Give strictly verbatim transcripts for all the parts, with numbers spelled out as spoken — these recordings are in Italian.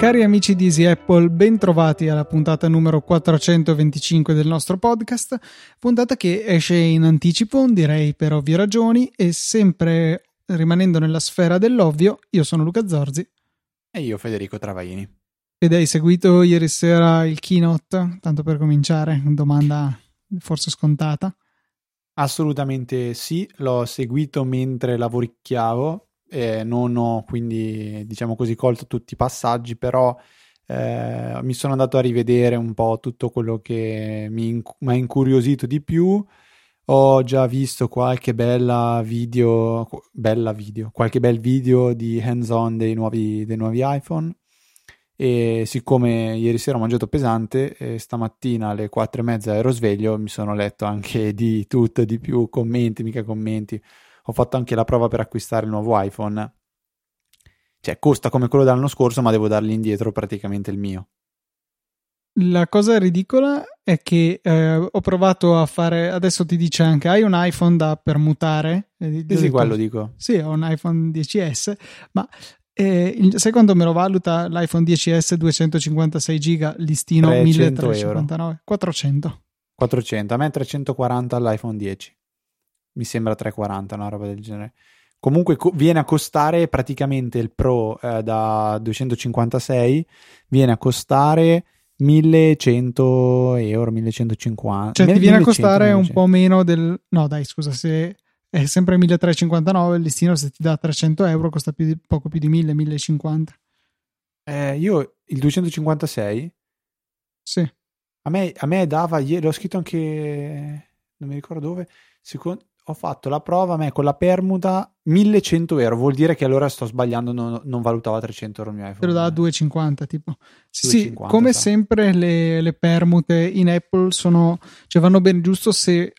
Cari amici di Easy Apple, bentrovati alla puntata numero quattrocentoventicinque del nostro podcast, puntata che esce in anticipo, direi per ovvie ragioni, e sempre rimanendo nella sfera dell'ovvio, io sono Luca Zorzi. E io Federico Travaglini. Ed hai seguito ieri sera il Keynote, tanto per cominciare, domanda forse scontata. Assolutamente sì, l'ho seguito mentre lavoricchiavo. Eh, non ho quindi, diciamo così, colto tutti i passaggi, però eh, mi sono andato a rivedere un po' tutto quello che mi inc- mi ha incuriosito di più. Ho già visto qualche bella video qu- bella video qualche bel video di hands on dei nuovi, dei nuovi iPhone, e siccome ieri sera ho mangiato pesante, eh, stamattina alle quattro e mezza ero sveglio, mi sono letto anche di tutto, di più, commenti, mica commenti. Ho fatto anche la prova per acquistare il nuovo iPhone. Cioè, costa come quello dell'anno scorso, ma devo dargli indietro praticamente il mio. La cosa ridicola è che eh, ho provato a fare... Adesso ti dice anche, hai un iPhone da permutare? Sì, detto, quello dico. Sì, ho un iPhone X S, ma eh, secondo me lo valuta l'iPhone X S duecentocinquantasei giga, listino milletrecentocinquantanove, quattrocento. quattrocento, a me trecentoquaranta all'iPhone X. Mi sembra trecentoquaranta, una roba del genere. Comunque co- viene a costare praticamente il Pro eh, da duecentocinquantasei, viene a costare millecento euro, millecentocinquanta. Cioè ti viene millecento, a costare millecento. Un po' meno del... No dai, scusa, se è sempre milletrecentocinquantanove il listino, se ti dà trecento euro costa più di, poco più di mille, millecinquanta. Eh, io il duecentocinquantasei? Sì. A me, a me dava, l'ho scritto anche... non mi ricordo dove... Secondo... ho fatto la prova, a me con la permuta millecento euro, vuol dire che allora sto sbagliando, non, non valutava trecento euro il mio iPhone. Te lo dà duecentocinquanta tipo. Sì, duecentocinquanta, come sa. Sempre le, le permute in Apple sono, cioè vanno ben giusto se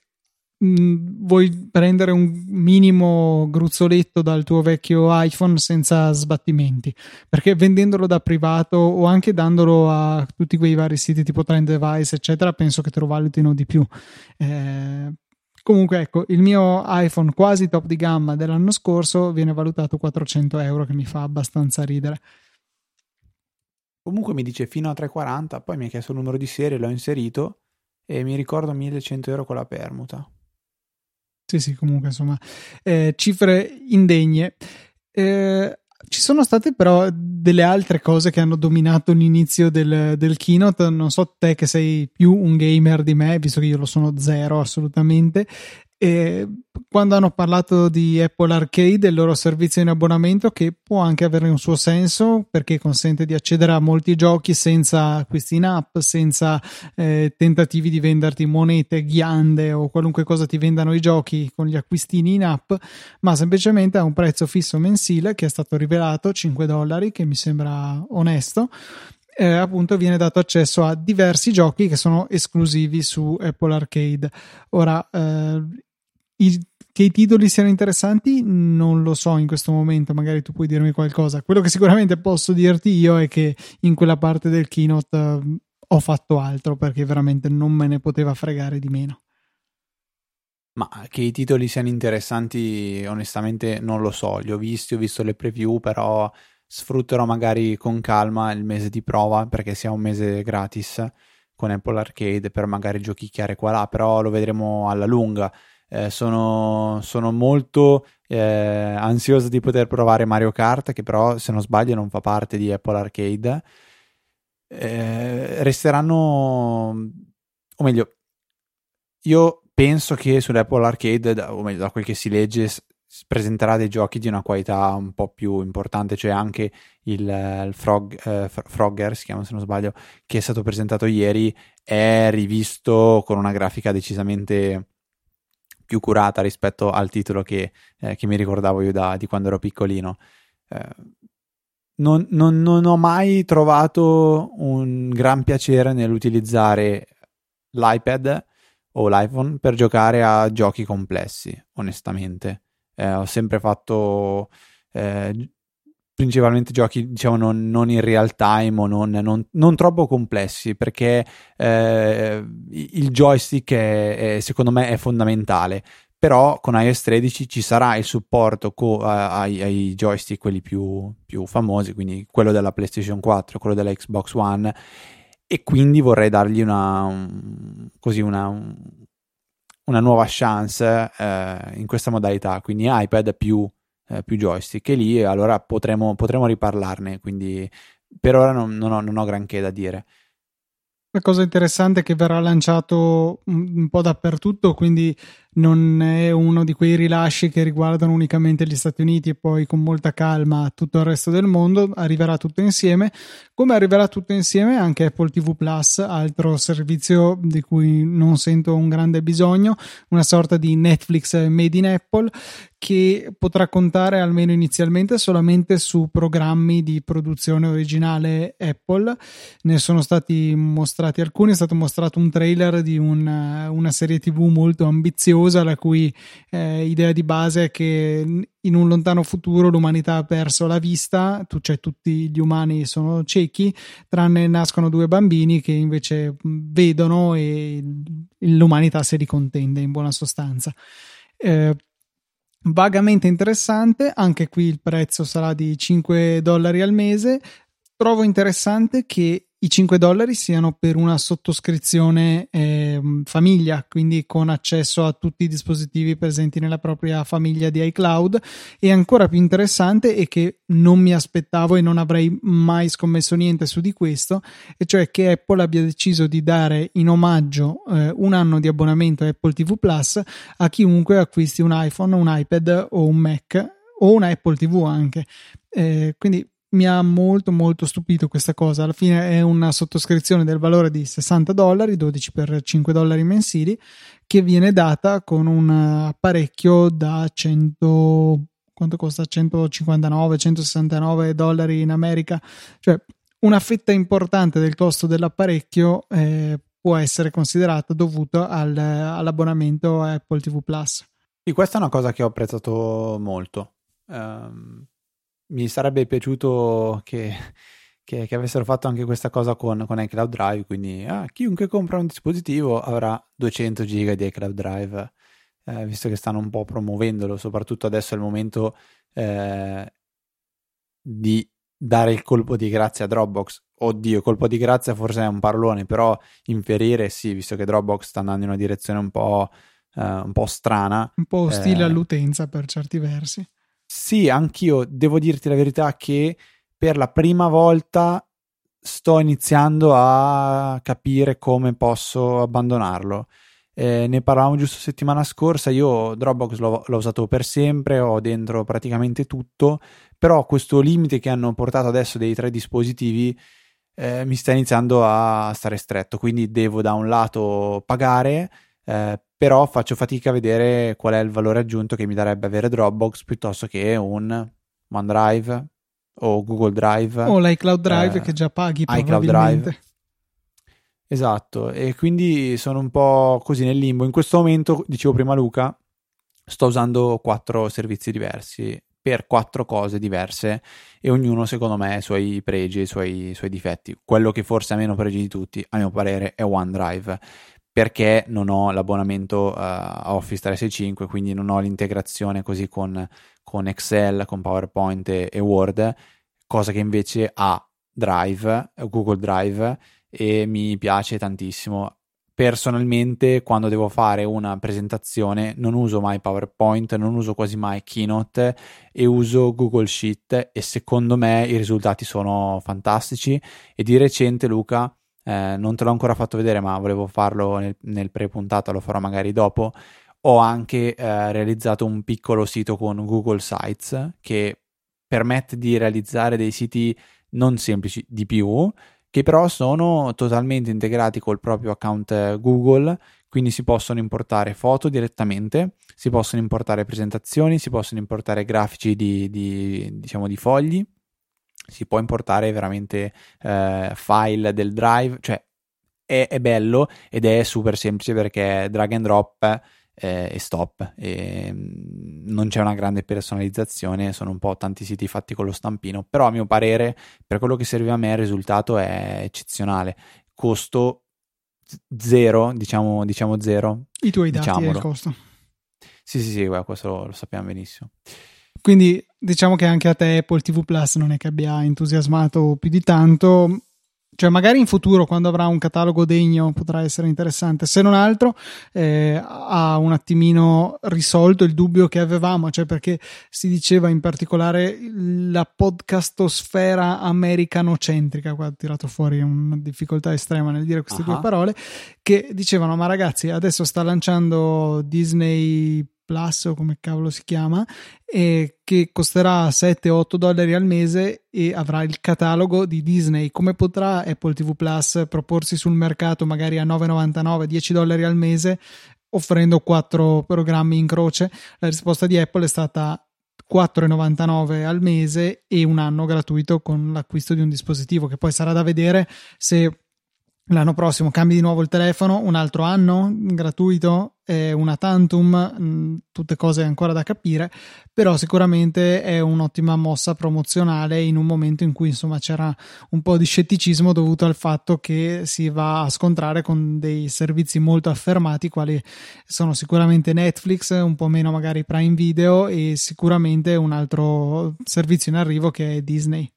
mh, vuoi prendere un minimo gruzzoletto dal tuo vecchio iPhone senza sbattimenti, perché vendendolo da privato o anche dandolo a tutti quei vari siti tipo Trend Device eccetera, penso che te lo valutino di più. eh, Comunque ecco, il mio iPhone quasi top di gamma dell'anno scorso viene valutato quattrocento euro, che mi fa abbastanza ridere. Comunque mi dice fino a trecentoquaranta, poi mi ha chiesto il numero di serie, l'ho inserito e mi ricordo millecento euro con la permuta. Sì sì, comunque insomma eh, cifre indegne. Eh, ci sono state però delle altre cose che hanno dominato l'inizio del, del keynote. Non so te che sei più un gamer di me, visto che io lo sono zero assolutamente. E quando hanno parlato di Apple Arcade e il loro servizio in abbonamento, che può anche avere un suo senso perché consente di accedere a molti giochi senza acquisti in app, senza eh, tentativi di venderti monete, ghiande o qualunque cosa ti vendano i giochi con gli acquistini in app, ma semplicemente a un prezzo fisso mensile che è stato rivelato, cinque dollari, che mi sembra onesto. Eh, appunto viene dato accesso a diversi giochi che sono esclusivi su Apple Arcade. Ora eh, i, che i titoli siano interessanti non lo so in questo momento, magari tu puoi dirmi qualcosa. Quello che sicuramente posso dirti io è che in quella parte del keynote eh, ho fatto altro, perché veramente non me ne poteva fregare di meno. Ma che i titoli siano interessanti onestamente non lo so, li ho visti, ho visto le preview, però sfrutterò magari con calma il mese di prova, perché sia un mese gratis con Apple Arcade, per magari giochicchiare qua là, però lo vedremo alla lunga. Eh, sono, sono molto eh, ansioso di poter provare Mario Kart, che però se non sbaglio non fa parte di Apple Arcade. Eh, resteranno, o meglio, io penso che sull'Apple Arcade, o meglio da quel che si legge, presenterà dei giochi di una qualità un po' più importante. C'è anche il, il Frog, eh, Frogger si chiama se non sbaglio, che è stato presentato ieri, è rivisto con una grafica decisamente più curata rispetto al titolo che, eh, che mi ricordavo io da, di quando ero piccolino. eh, non, non, non ho mai trovato un gran piacere nell'utilizzare l'iPad o l'iPhone per giocare a giochi complessi, onestamente. Eh, ho sempre fatto eh, principalmente giochi, diciamo, non, non in real time o non, non, non troppo complessi, perché eh, il joystick è, è, secondo me è fondamentale. Però con iOS tredici ci sarà il supporto co- ai, ai joystick, quelli più, più famosi, quindi quello della PlayStation quattro, quello della Xbox One, e quindi vorrei dargli una, un, così una, un, una nuova chance eh, in questa modalità, quindi iPad più, eh, più joystick, e lì allora potremo, potremo riparlarne, quindi per ora non, non, ho, non ho granché da dire. Una cosa interessante è che verrà lanciato un po' dappertutto, quindi non è uno di quei rilasci che riguardano unicamente gli Stati Uniti e poi con molta calma tutto il resto del mondo. Arriverà tutto insieme, come arriverà tutto insieme anche Apple ti vu Plus, altro servizio di cui non sento un grande bisogno, una sorta di Netflix made in Apple, che potrà contare almeno inizialmente solamente su programmi di produzione originale Apple. Ne sono stati mostrati alcuni, è stato mostrato un trailer di una, una serie tv molto ambiziosa, la cui eh, idea di base è che in un lontano futuro l'umanità ha perso la vista, tu, cioè tutti gli umani sono ciechi, tranne nascono due bambini che invece vedono e l'umanità se li contende in buona sostanza. Eh, vagamente interessante, anche qui il prezzo sarà di cinque dollari al mese. Trovo interessante che i cinque dollari siano per una sottoscrizione eh, famiglia, quindi con accesso a tutti i dispositivi presenti nella propria famiglia di iCloud, e ancora più interessante è che non mi aspettavo e non avrei mai scommesso niente su di questo, e cioè che Apple abbia deciso di dare in omaggio eh, un anno di abbonamento a Apple ti vu Plus a chiunque acquisti un iPhone, un iPad o un Mac o una Apple ti vu anche, eh, quindi mi ha molto molto stupito questa cosa. Alla fine è una sottoscrizione del valore di sessanta dollari, dodici per cinque dollari mensili, che viene data con un apparecchio da cento, quanto costa? centocinquantanove centosessantanove dollari in America, cioè una fetta importante del costo dell'apparecchio eh, può essere considerata dovuta al, all'abbonamento a Apple ti vu Plus. E questa è una cosa che ho apprezzato molto. um... Mi sarebbe piaciuto che, che, che avessero fatto anche questa cosa con, con iCloud Drive, quindi ah, chiunque compra un dispositivo avrà duecento giga di iCloud Drive, eh, visto che stanno un po' promuovendolo, soprattutto adesso è il momento eh, di dare il colpo di grazia a Dropbox. Oddio, colpo di grazia forse è un parolone, però infierire sì, visto che Dropbox sta andando in una direzione un po', eh, un po' strana. Un po' ostile eh, all'utenza per certi versi. Sì, anch'io devo dirti la verità che per la prima volta sto iniziando a capire come posso abbandonarlo. Eh, ne parlavamo giusto settimana scorsa, io Dropbox l'ho, l'ho usato per sempre, ho dentro praticamente tutto, però questo limite che hanno portato adesso dei tre dispositivi eh, mi sta iniziando a stare stretto, quindi devo da un lato pagare, eh, però faccio fatica a vedere qual è il valore aggiunto che mi darebbe avere Dropbox piuttosto che un OneDrive o Google Drive. O l'iCloud Drive eh, che già paghi probabilmente. Drive. Esatto, e quindi sono un po' così nel limbo. In questo momento, dicevo prima Luca, sto usando quattro servizi diversi per quattro cose diverse e ognuno secondo me ha i suoi pregi e i suoi, i suoi difetti. Quello che forse ha meno pregi di tutti, a mio parere, è OneDrive, perché non ho l'abbonamento uh, a Office trecentosessantacinque, quindi non ho l'integrazione così con, con Excel, con PowerPoint e, e Word, cosa che invece ha Drive, Google Drive, e mi piace tantissimo. Personalmente, quando devo fare una presentazione, non uso mai PowerPoint, non uso quasi mai Keynote e uso Google Sheet, e secondo me i risultati sono fantastici. E di recente, Luca, Eh, non te l'ho ancora fatto vedere, ma volevo farlo nel, nel pre-puntata, lo farò magari dopo. Ho anche eh, realizzato un piccolo sito con Google Sites che permette di realizzare dei siti non semplici di più, che però sono totalmente integrati col proprio account Google, quindi si possono importare foto direttamente, si possono importare presentazioni, si possono importare grafici di, di, diciamo di fogli, si può importare veramente eh, file del Drive, cioè è, è bello ed è super semplice perché drag and drop eh, e stop, e non c'è una grande personalizzazione, sono un po' tanti siti fatti con lo stampino, però a mio parere per quello che serviva a me il risultato è eccezionale, costo zero, diciamo, diciamo zero. I tuoi dati, diciamolo, e il costo. Sì, sì, sì, guarda, questo lo sappiamo benissimo. Quindi diciamo che anche a te Apple ti vu Plus non è che abbia entusiasmato più di tanto, cioè magari in futuro quando avrà un catalogo degno potrà essere interessante, se non altro eh, ha un attimino risolto il dubbio che avevamo, cioè perché si diceva in particolare la podcastosfera americanocentrica, qua ho tirato fuori una difficoltà estrema nel dire queste uh-huh. due parole, che dicevano ma ragazzi adesso sta lanciando Disney Plus o come cavolo si chiama, eh, che costerà sette otto dollari al mese e avrà il catalogo di Disney, come potrà Apple ti vu Plus proporsi sul mercato magari a nove novantanove, dieci dollari al mese offrendo quattro programmi in croce? La risposta di Apple è stata quattro novantanove al mese e un anno gratuito con l'acquisto di un dispositivo, che poi sarà da vedere se l'anno prossimo cambi di nuovo il telefono, un altro anno gratuito, eh, una tantum, mh, tutte cose ancora da capire, però sicuramente è un'ottima mossa promozionale in un momento in cui insomma c'era un po' di scetticismo dovuto al fatto che si va a scontrare con dei servizi molto affermati quali sono sicuramente Netflix, un po' meno magari Prime Video e sicuramente un altro servizio in arrivo che è Disney.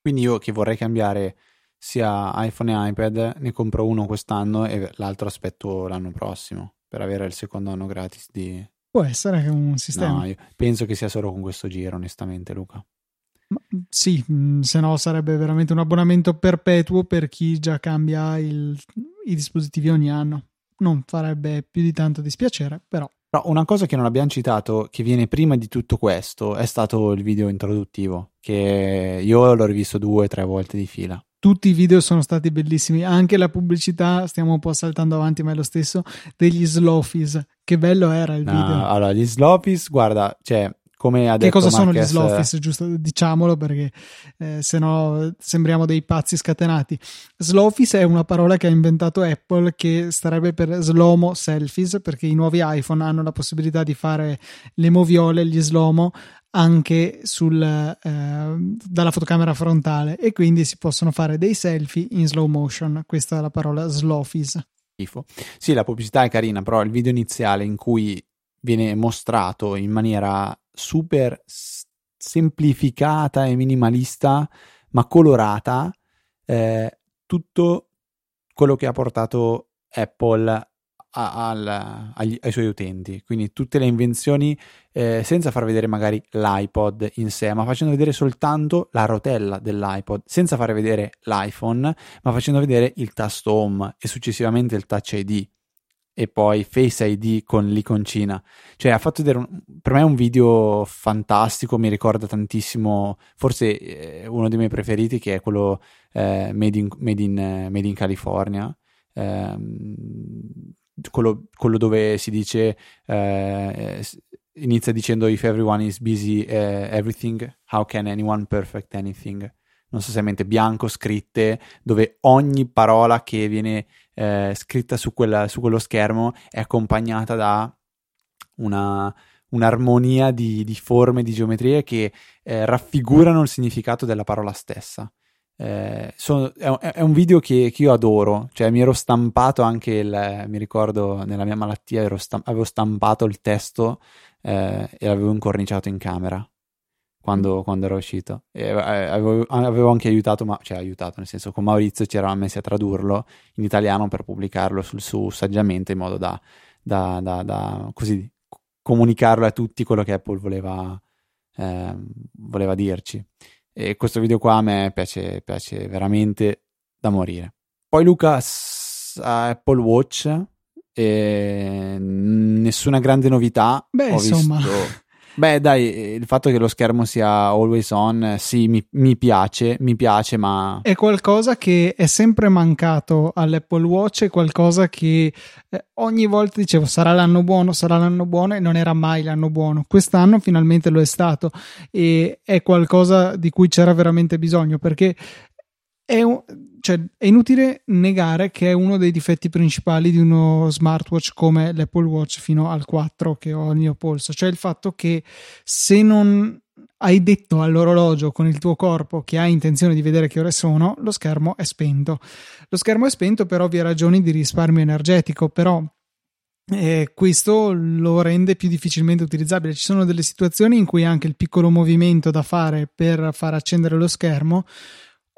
Quindi io che vorrei cambiare sia iPhone e iPad ne compro uno quest'anno e l'altro aspetto l'anno prossimo per avere il secondo anno gratis di... Può essere che un sistema. No, io penso che sia solo con questo giro, onestamente, Luca. Ma, sì, mh, se no sarebbe veramente un abbonamento perpetuo per chi già cambia il, i dispositivi ogni anno. Non farebbe più di tanto dispiacere, però. Però una cosa che non abbiamo citato, che viene prima di tutto questo, è stato il video introduttivo, che io l'ho rivisto due o tre volte di fila. Tutti i video sono stati bellissimi, anche la pubblicità, stiamo un po' saltando avanti ma è lo stesso, degli Slofis, che bello era il no, video. Allora gli Slofis, guarda, cioè come ha detto che cosa Marques, sono gli Slofis, giusto, diciamolo perché eh, sennò sembriamo dei pazzi scatenati. Slofis è una parola che ha inventato Apple che starebbe per slomo selfies, perché i nuovi iPhone hanno la possibilità di fare le moviole, gli slomo anche sul, eh, dalla fotocamera frontale, e quindi si possono fare dei selfie in slow motion. Questa è la parola slowfis. Sì, la pubblicità è carina, però il video iniziale in cui viene mostrato in maniera super s- semplificata e minimalista ma colorata eh, tutto quello che ha portato Apple Al, agli, ai suoi utenti, quindi tutte le invenzioni eh, senza far vedere magari l'iPod in sé, ma facendo vedere soltanto la rotella dell'iPod, senza far vedere l'iPhone, ma facendo vedere il tasto Home e successivamente il Touch I D e poi Face I D con l'iconcina. Cioè ha fatto vedere un, per me è un video fantastico, mi ricorda tantissimo, forse eh, uno dei miei preferiti, che è quello eh, made, in, made, in, made in California, eh, Quello, quello dove si dice eh, inizia dicendo if everyone is busy uh, everything, how can anyone perfect anything? Non so se è mente bianco, scritte dove ogni parola che viene eh, scritta su, quella, su quello schermo è accompagnata da una un'armonia di, di forme, di geometrie che eh, raffigurano il significato della parola stessa. Eh, sono, è, è un video che, che io adoro, cioè mi ero stampato anche il, mi ricordo nella mia malattia ero stamp- avevo stampato il testo eh, e l'avevo incorniciato in camera quando, quando ero uscito e, eh, avevo, avevo anche aiutato, ma, cioè aiutato nel senso, con Maurizio ci eravamo messi a tradurlo in italiano per pubblicarlo sul su Saggiamente, in modo da, da, da, da così comunicarlo a tutti quello che Apple voleva, eh, voleva dirci. E questo video qua a me piace, piace veramente da morire. Poi Luca ha Apple Watch e nessuna grande novità. Beh, ho insomma. Visto... Beh, dai, il fatto che lo schermo sia always on, sì, mi, mi piace, mi piace, ma... È qualcosa che è sempre mancato all'Apple Watch, è qualcosa che eh, ogni volta dicevo sarà l'anno buono, sarà l'anno buono, e non era mai l'anno buono. Quest'anno finalmente lo è stato e è qualcosa di cui c'era veramente bisogno, perché È, cioè, è inutile negare che è uno dei difetti principali di uno smartwatch come l'Apple Watch fino al quattro che ho al mio polso, cioè il fatto che se non hai detto all'orologio con il tuo corpo che hai intenzione di vedere che ore sono, lo schermo è spento. Lo schermo è spento per ovvie ragioni di risparmio energetico, però Eh, questo lo rende più difficilmente utilizzabile. Ci sono delle situazioni in cui anche il piccolo movimento da fare per far accendere lo schermo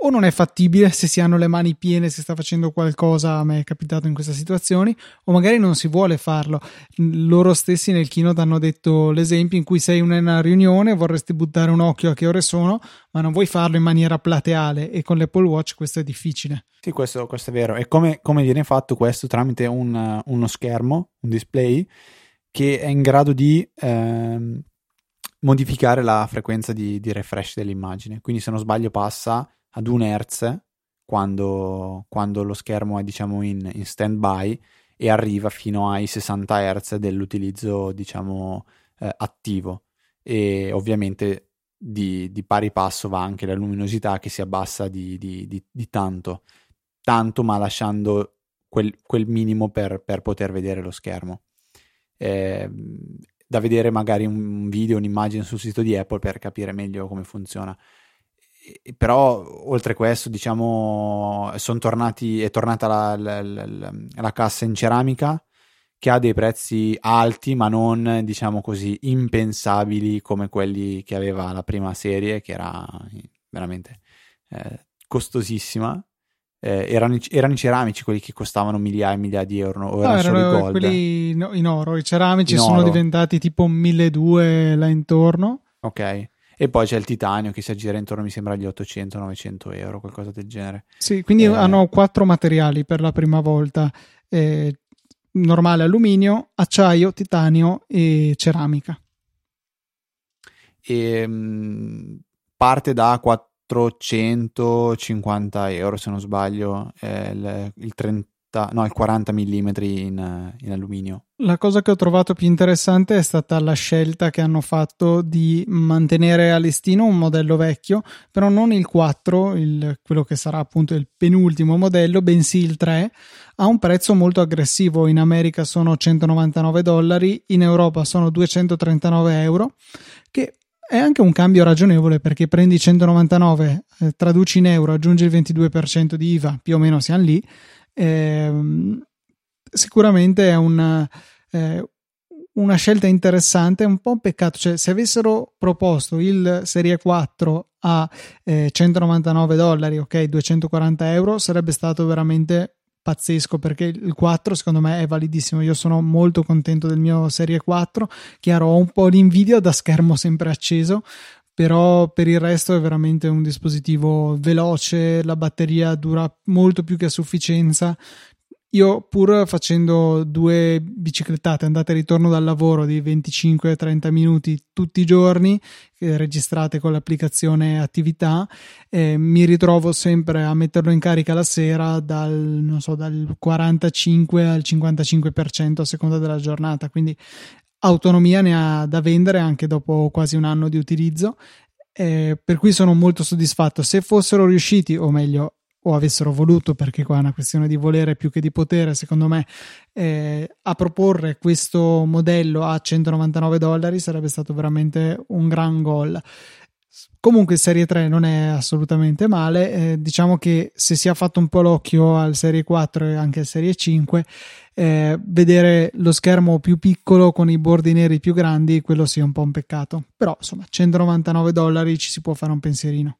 o non è fattibile se si hanno le mani piene, se sta facendo qualcosa, a me è capitato in queste situazioni, o magari non si vuole farlo. Loro stessi nel keynote hanno detto l'esempio in cui sei in una riunione, vorresti buttare un occhio a che ore sono, ma non vuoi farlo in maniera plateale, e con l'Apple Watch questo è difficile. Sì, questo, questo è vero. E come, come viene fatto questo? Tramite un, uno schermo, un display, che è in grado di ehm, modificare la frequenza di, di refresh dell'immagine. Quindi se non sbaglio passa ad un hertz quando, quando lo schermo è, diciamo, in, in stand by, e arriva fino ai sessanta hertz dell'utilizzo, diciamo, eh, attivo, e ovviamente di, di pari passo va anche la luminosità, che si abbassa di, di, di, di tanto tanto ma lasciando quel, quel minimo per, per poter vedere lo schermo. Eh, da vedere magari un video, un'immagine sul sito di Apple per capire meglio come funziona. Però oltre questo, diciamo, sono tornati è tornata la, la, la, la cassa in ceramica, che ha dei prezzi alti ma non, diciamo così, impensabili come quelli che aveva la prima serie, che era veramente eh, costosissima. Eh, erano, erano i ceramici quelli che costavano migliaia e migliaia di euro, o no, erano, erano solo i gold? Quelli in oro. I ceramici in sono oro. Diventati tipo milleduecento là intorno, ok. E poi c'è il titanio che si aggira intorno, mi sembra, agli ottocento novecento euro, qualcosa del genere. Sì, quindi eh, hanno quattro materiali per la prima volta. Eh, normale alluminio, acciaio, titanio e ceramica. E, mh, parte da quattrocentocinquanta euro, se non sbaglio, eh, il, il trenta no il quaranta millimetri in, in alluminio. La cosa che ho trovato più interessante è stata la scelta che hanno fatto di mantenere a listino un modello vecchio, però non il quattro, il, quello che sarà appunto il penultimo modello, bensì il tre, a un prezzo molto aggressivo. In America sono centonovantanove dollari, in Europa sono duecentotrentanove euro, che è anche un cambio ragionevole, perché prendi centonovantanove, eh, traduci in euro, aggiungi il ventidue per cento di I V A, più o meno siamo lì. Eh, sicuramente è una, eh, una scelta interessante. È un po' un peccato, cioè, se avessero proposto il serie quattro a eh, centonovantanove dollari, ok, duecentoquaranta euro, sarebbe stato veramente pazzesco, perché il quattro secondo me è validissimo. Io sono molto contento del mio serie quattro, chiaro, ho un po' l'invidia da schermo sempre acceso, però per il resto è veramente un dispositivo veloce, la batteria dura molto più che a sufficienza. Io, pur facendo due biciclettate, andata e ritorno dal lavoro di venticinque a trenta minuti tutti i giorni, eh, registrate con l'applicazione attività, eh, mi ritrovo sempre a metterlo in carica la sera dal, non so, dal quarantacinque al cinquantacinque per cento a seconda della giornata, quindi autonomia ne ha da vendere anche dopo quasi un anno di utilizzo, eh, per cui sono molto soddisfatto. Se fossero riusciti, o meglio, o avessero voluto, perché qua è una questione di volere più che di potere secondo me, eh, a proporre questo modello a centonovantanove dollari, sarebbe stato veramente un gran gol. Comunque il serie tre non è assolutamente male, eh, diciamo che se si è fatto un po' l'occhio al serie quattro e anche al serie cinque, eh, vedere lo schermo più piccolo con i bordi neri più grandi, quello sia un po' un peccato, però insomma centonovantanove dollari ci si può fare un pensierino.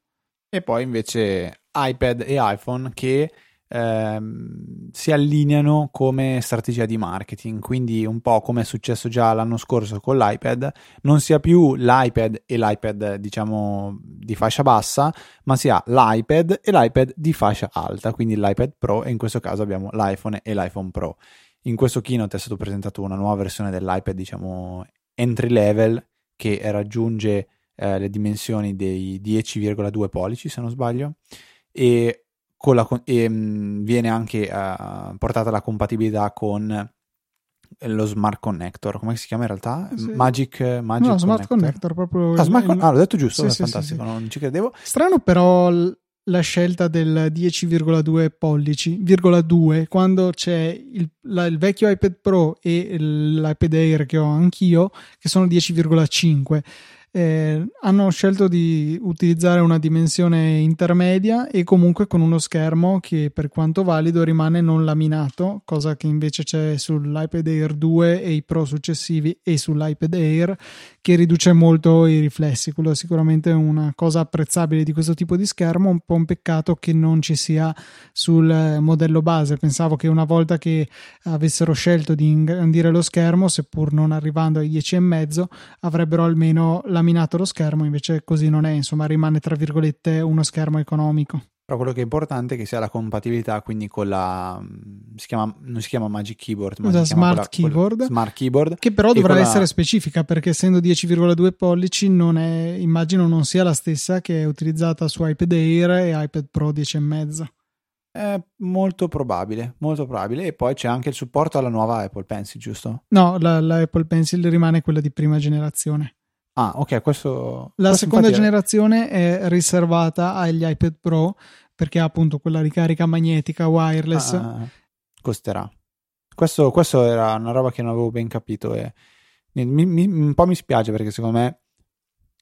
E poi invece iPad e iPhone che ehm, si allineano come strategia di marketing, quindi un po' come è successo già l'anno scorso con l'iPad, non sia più l'iPad e l'iPad, diciamo, di fascia bassa, ma sia l'iPad e l'iPad di fascia alta, quindi l'iPad Pro, e in questo caso abbiamo l'iPhone e l'iPhone Pro. In questo keynote è stata presentata una nuova versione dell'iPad, diciamo entry level, che raggiunge eh, le dimensioni dei dieci virgola due pollici, se non sbaglio, e, con la, e mh, viene anche uh, portata la compatibilità con lo Smart Connector, come si chiama in realtà? Sì. Magic, Magic no, Connector. Smart Connector proprio. Ah, il, smart con- ah l'ho detto giusto, sì, è sì, fantastico, sì, sì. Non ci credevo. Strano però l- la scelta del dieci virgola due pollici, virgola due, quando c'è il, la, il vecchio iPad Pro e l'iPad Air che ho anch'io, che sono dieci virgola cinque. Eh, hanno scelto di utilizzare una dimensione intermedia e comunque con uno schermo che, per quanto valido, rimane non laminato, cosa che invece c'è sull'iPad Air due e i Pro successivi e sull'iPad Air, che riduce molto i riflessi. Quello è sicuramente una cosa apprezzabile di questo tipo di schermo, un po' un peccato che non ci sia sul modello base. Pensavo che una volta che avessero scelto di ingrandire lo schermo, seppur non arrivando ai dieci e mezzo, avrebbero almeno la laminato lo schermo, invece così non è, insomma rimane tra virgolette uno schermo economico. Però quello che è importante è che sia la compatibilità, quindi con la, si chiama, non si chiama Magic Keyboard, ma si chiama Smart Keyboard, Smart Keyboard, che però dovrà essere specifica, perché essendo dieci virgola due pollici non è, immagino non sia la stessa che è utilizzata su iPad Air e iPad Pro dieci e mezzo. È molto probabile, molto probabile. E poi c'è anche il supporto alla nuova Apple Pencil, giusto? No, la, la Apple Pencil rimane quella di prima generazione. Ah, ok, questo. La seconda generazione è riservata agli iPad Pro, perché ha appunto quella ricarica magnetica wireless. Ah, costerà. Questo, questo era una roba che non avevo ben capito. E mi, mi, un po' mi spiace, perché secondo me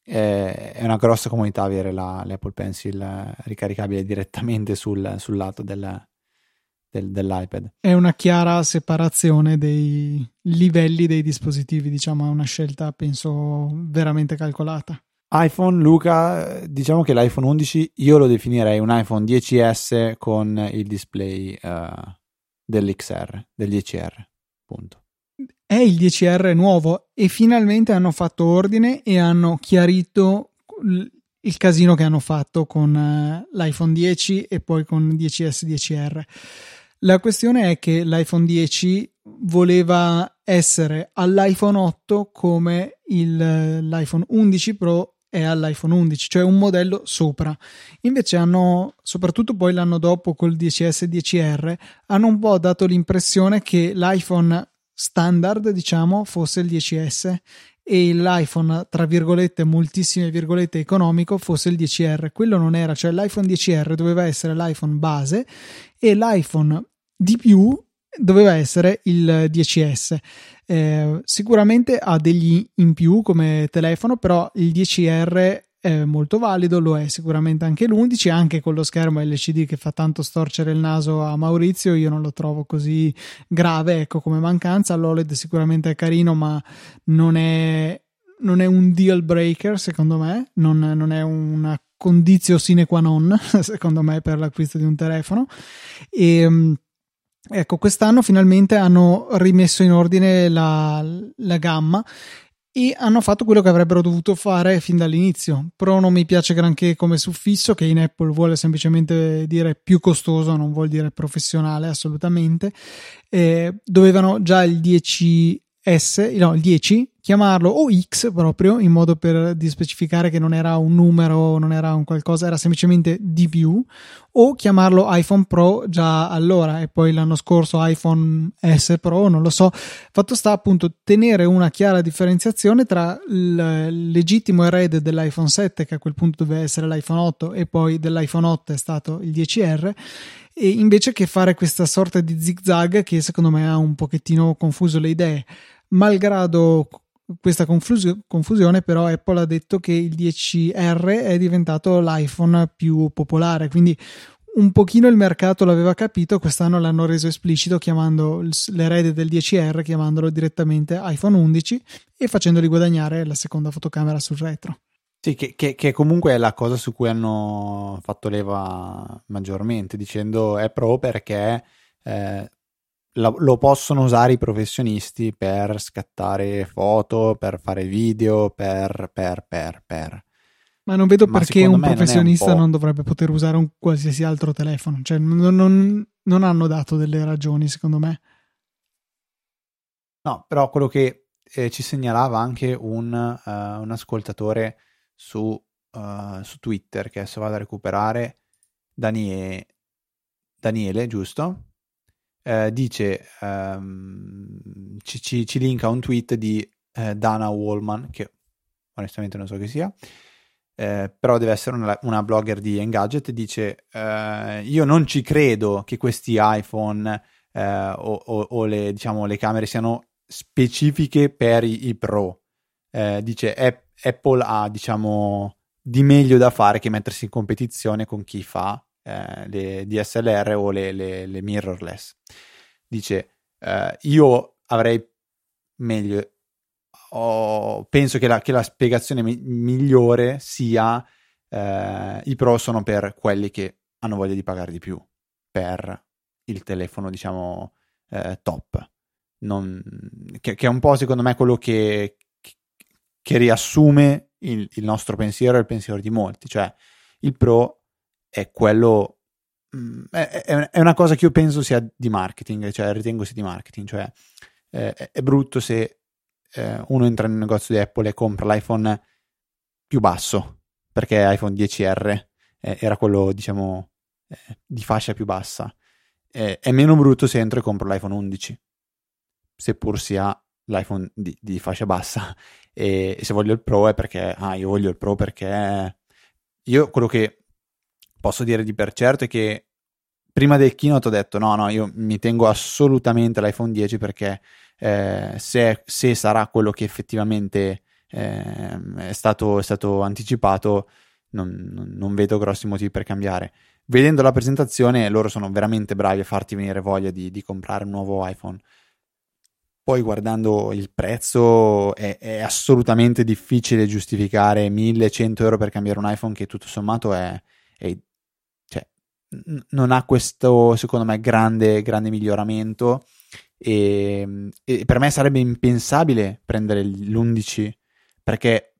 è, è una grossa comunità avere la, l'Apple Pencil ricaricabile direttamente sul, sul lato del, del, dell'iPad. È una chiara separazione dei livelli dei dispositivi, diciamo, è una scelta penso veramente calcolata. iPhone, Luca, diciamo che l'iPhone undici io lo definirei un iPhone X S con il display uh, dell'X R, del X R, punto. È il X R nuovo e finalmente hanno fatto ordine e hanno chiarito il casino che hanno fatto con l'iPhone dieci e poi con X S, X R. La questione è che l'iPhone dieci voleva essere all'iPhone otto come il, l'iPhone undici Pro è all'iPhone undici, cioè un modello sopra. Invece hanno, soprattutto poi l'anno dopo col X S, X R, hanno un po' dato l'impressione che l'iPhone standard, diciamo, fosse il X S e l'iPhone, tra virgolette, moltissime virgolette, economico fosse il X R. Quello non era, cioè l'iPhone X R doveva essere l'iPhone base e l'iPhone di più doveva essere il X S. Eh, sicuramente ha degli in più come telefono, però il X R è molto valido, lo è sicuramente anche l'undici, anche con lo schermo L C D che fa tanto storcere il naso a Maurizio. Io non lo trovo così grave, ecco, come mancanza. L'OLED sicuramente è carino, ma non è, non è un deal breaker secondo me, non, non è una condizio sine qua non secondo me per l'acquisto di un telefono. E ecco, quest'anno finalmente hanno rimesso in ordine la, la gamma e hanno fatto quello che avrebbero dovuto fare fin dall'inizio. Pro non mi piace granché come suffisso, che in Apple vuole semplicemente dire più costoso, non vuol dire professionale assolutamente. Eh, dovevano già il dieci S, no, il dieci chiamarlo o X proprio, in modo per di specificare che non era un numero, non era un qualcosa, era semplicemente di più, o chiamarlo iPhone Pro già allora e poi l'anno scorso iPhone S Pro, non lo so. Fatto sta, appunto, tenere una chiara differenziazione tra il legittimo erede dell'iPhone sette, che a quel punto doveva essere l'iPhone otto, e poi dell'iPhone otto è stato il X R, e invece che fare questa sorta di zigzag che secondo me ha un pochettino confuso le idee. Malgrado questa confus- confusione, però Apple ha detto che il X R è diventato l'iPhone più popolare, quindi un pochino il mercato l'aveva capito, quest'anno l'hanno reso esplicito chiamando l'erede del X R, chiamandolo direttamente iPhone undici e facendoli guadagnare la seconda fotocamera sul retro. Sì, che, che, che comunque è la cosa su cui hanno fatto leva maggiormente, dicendo è Pro perché eh, lo possono usare i professionisti per scattare foto, per fare video, per, per, per, per. Ma non vedo Ma perché un professionista non, un non dovrebbe poter usare un qualsiasi altro telefono. Cioè, non, non, non hanno dato delle ragioni, secondo me. No, però quello che eh, ci segnalava anche un, uh, un ascoltatore su, uh, su Twitter, che adesso vado a recuperare, Danie... Daniele, giusto? Eh, dice ehm, ci, ci, ci linka un tweet di eh, Dana Wallman, che onestamente non so chi sia, eh, però deve essere una, una blogger di Engadget, dice eh, io non ci credo che questi iPhone eh, o, o, o le, diciamo, le camere siano specifiche per i, i pro. Eh, dice Apple ha, diciamo, di meglio da fare che mettersi in competizione con chi fa eh, le D S L R o le, le, le mirrorless. Dice eh, io avrei meglio oh, penso che la, che la spiegazione mi- migliore sia eh, i pro sono per quelli che hanno voglia di pagare di più per il telefono, diciamo, eh, top. Non, che, che è un po' secondo me quello che che riassume il, il nostro pensiero e il pensiero di molti, cioè il pro è quello, è, è una cosa che io penso sia di marketing, cioè ritengo sia di marketing, cioè eh, è brutto se eh, uno entra in un negozio di Apple e compra l'iPhone più basso, perché iPhone X R eh, era quello, diciamo, eh, di fascia più bassa, eh, è meno brutto se entro e compro l'iPhone undici, seppur sia l'iPhone di, di fascia bassa, e, e se voglio il Pro è perché ah io voglio il Pro perché io quello che posso dire di per certo è che prima del keynote ho detto no no io mi tengo assolutamente l'iPhone dieci perché eh, se, se sarà quello che effettivamente eh, è, stato, è stato anticipato non, non vedo grossi motivi per cambiare. Vedendo la presentazione loro sono veramente bravi a farti venire voglia di, di comprare un nuovo iPhone. Poi guardando il prezzo è, è assolutamente difficile giustificare millecento euro per cambiare un iPhone che tutto sommato è, è cioè, n- non ha questo, secondo me, grande, grande miglioramento e, e per me sarebbe impensabile prendere l'undici perché,